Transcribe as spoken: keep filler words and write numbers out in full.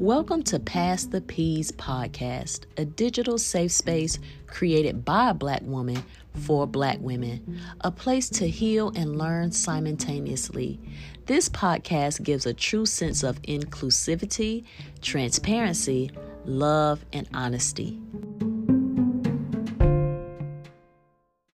Welcome to Pass the Peas podcast, a digital safe space created by a Black woman for Black women, a place to heal and learn simultaneously. This podcast gives a true sense of inclusivity, transparency, love, and honesty.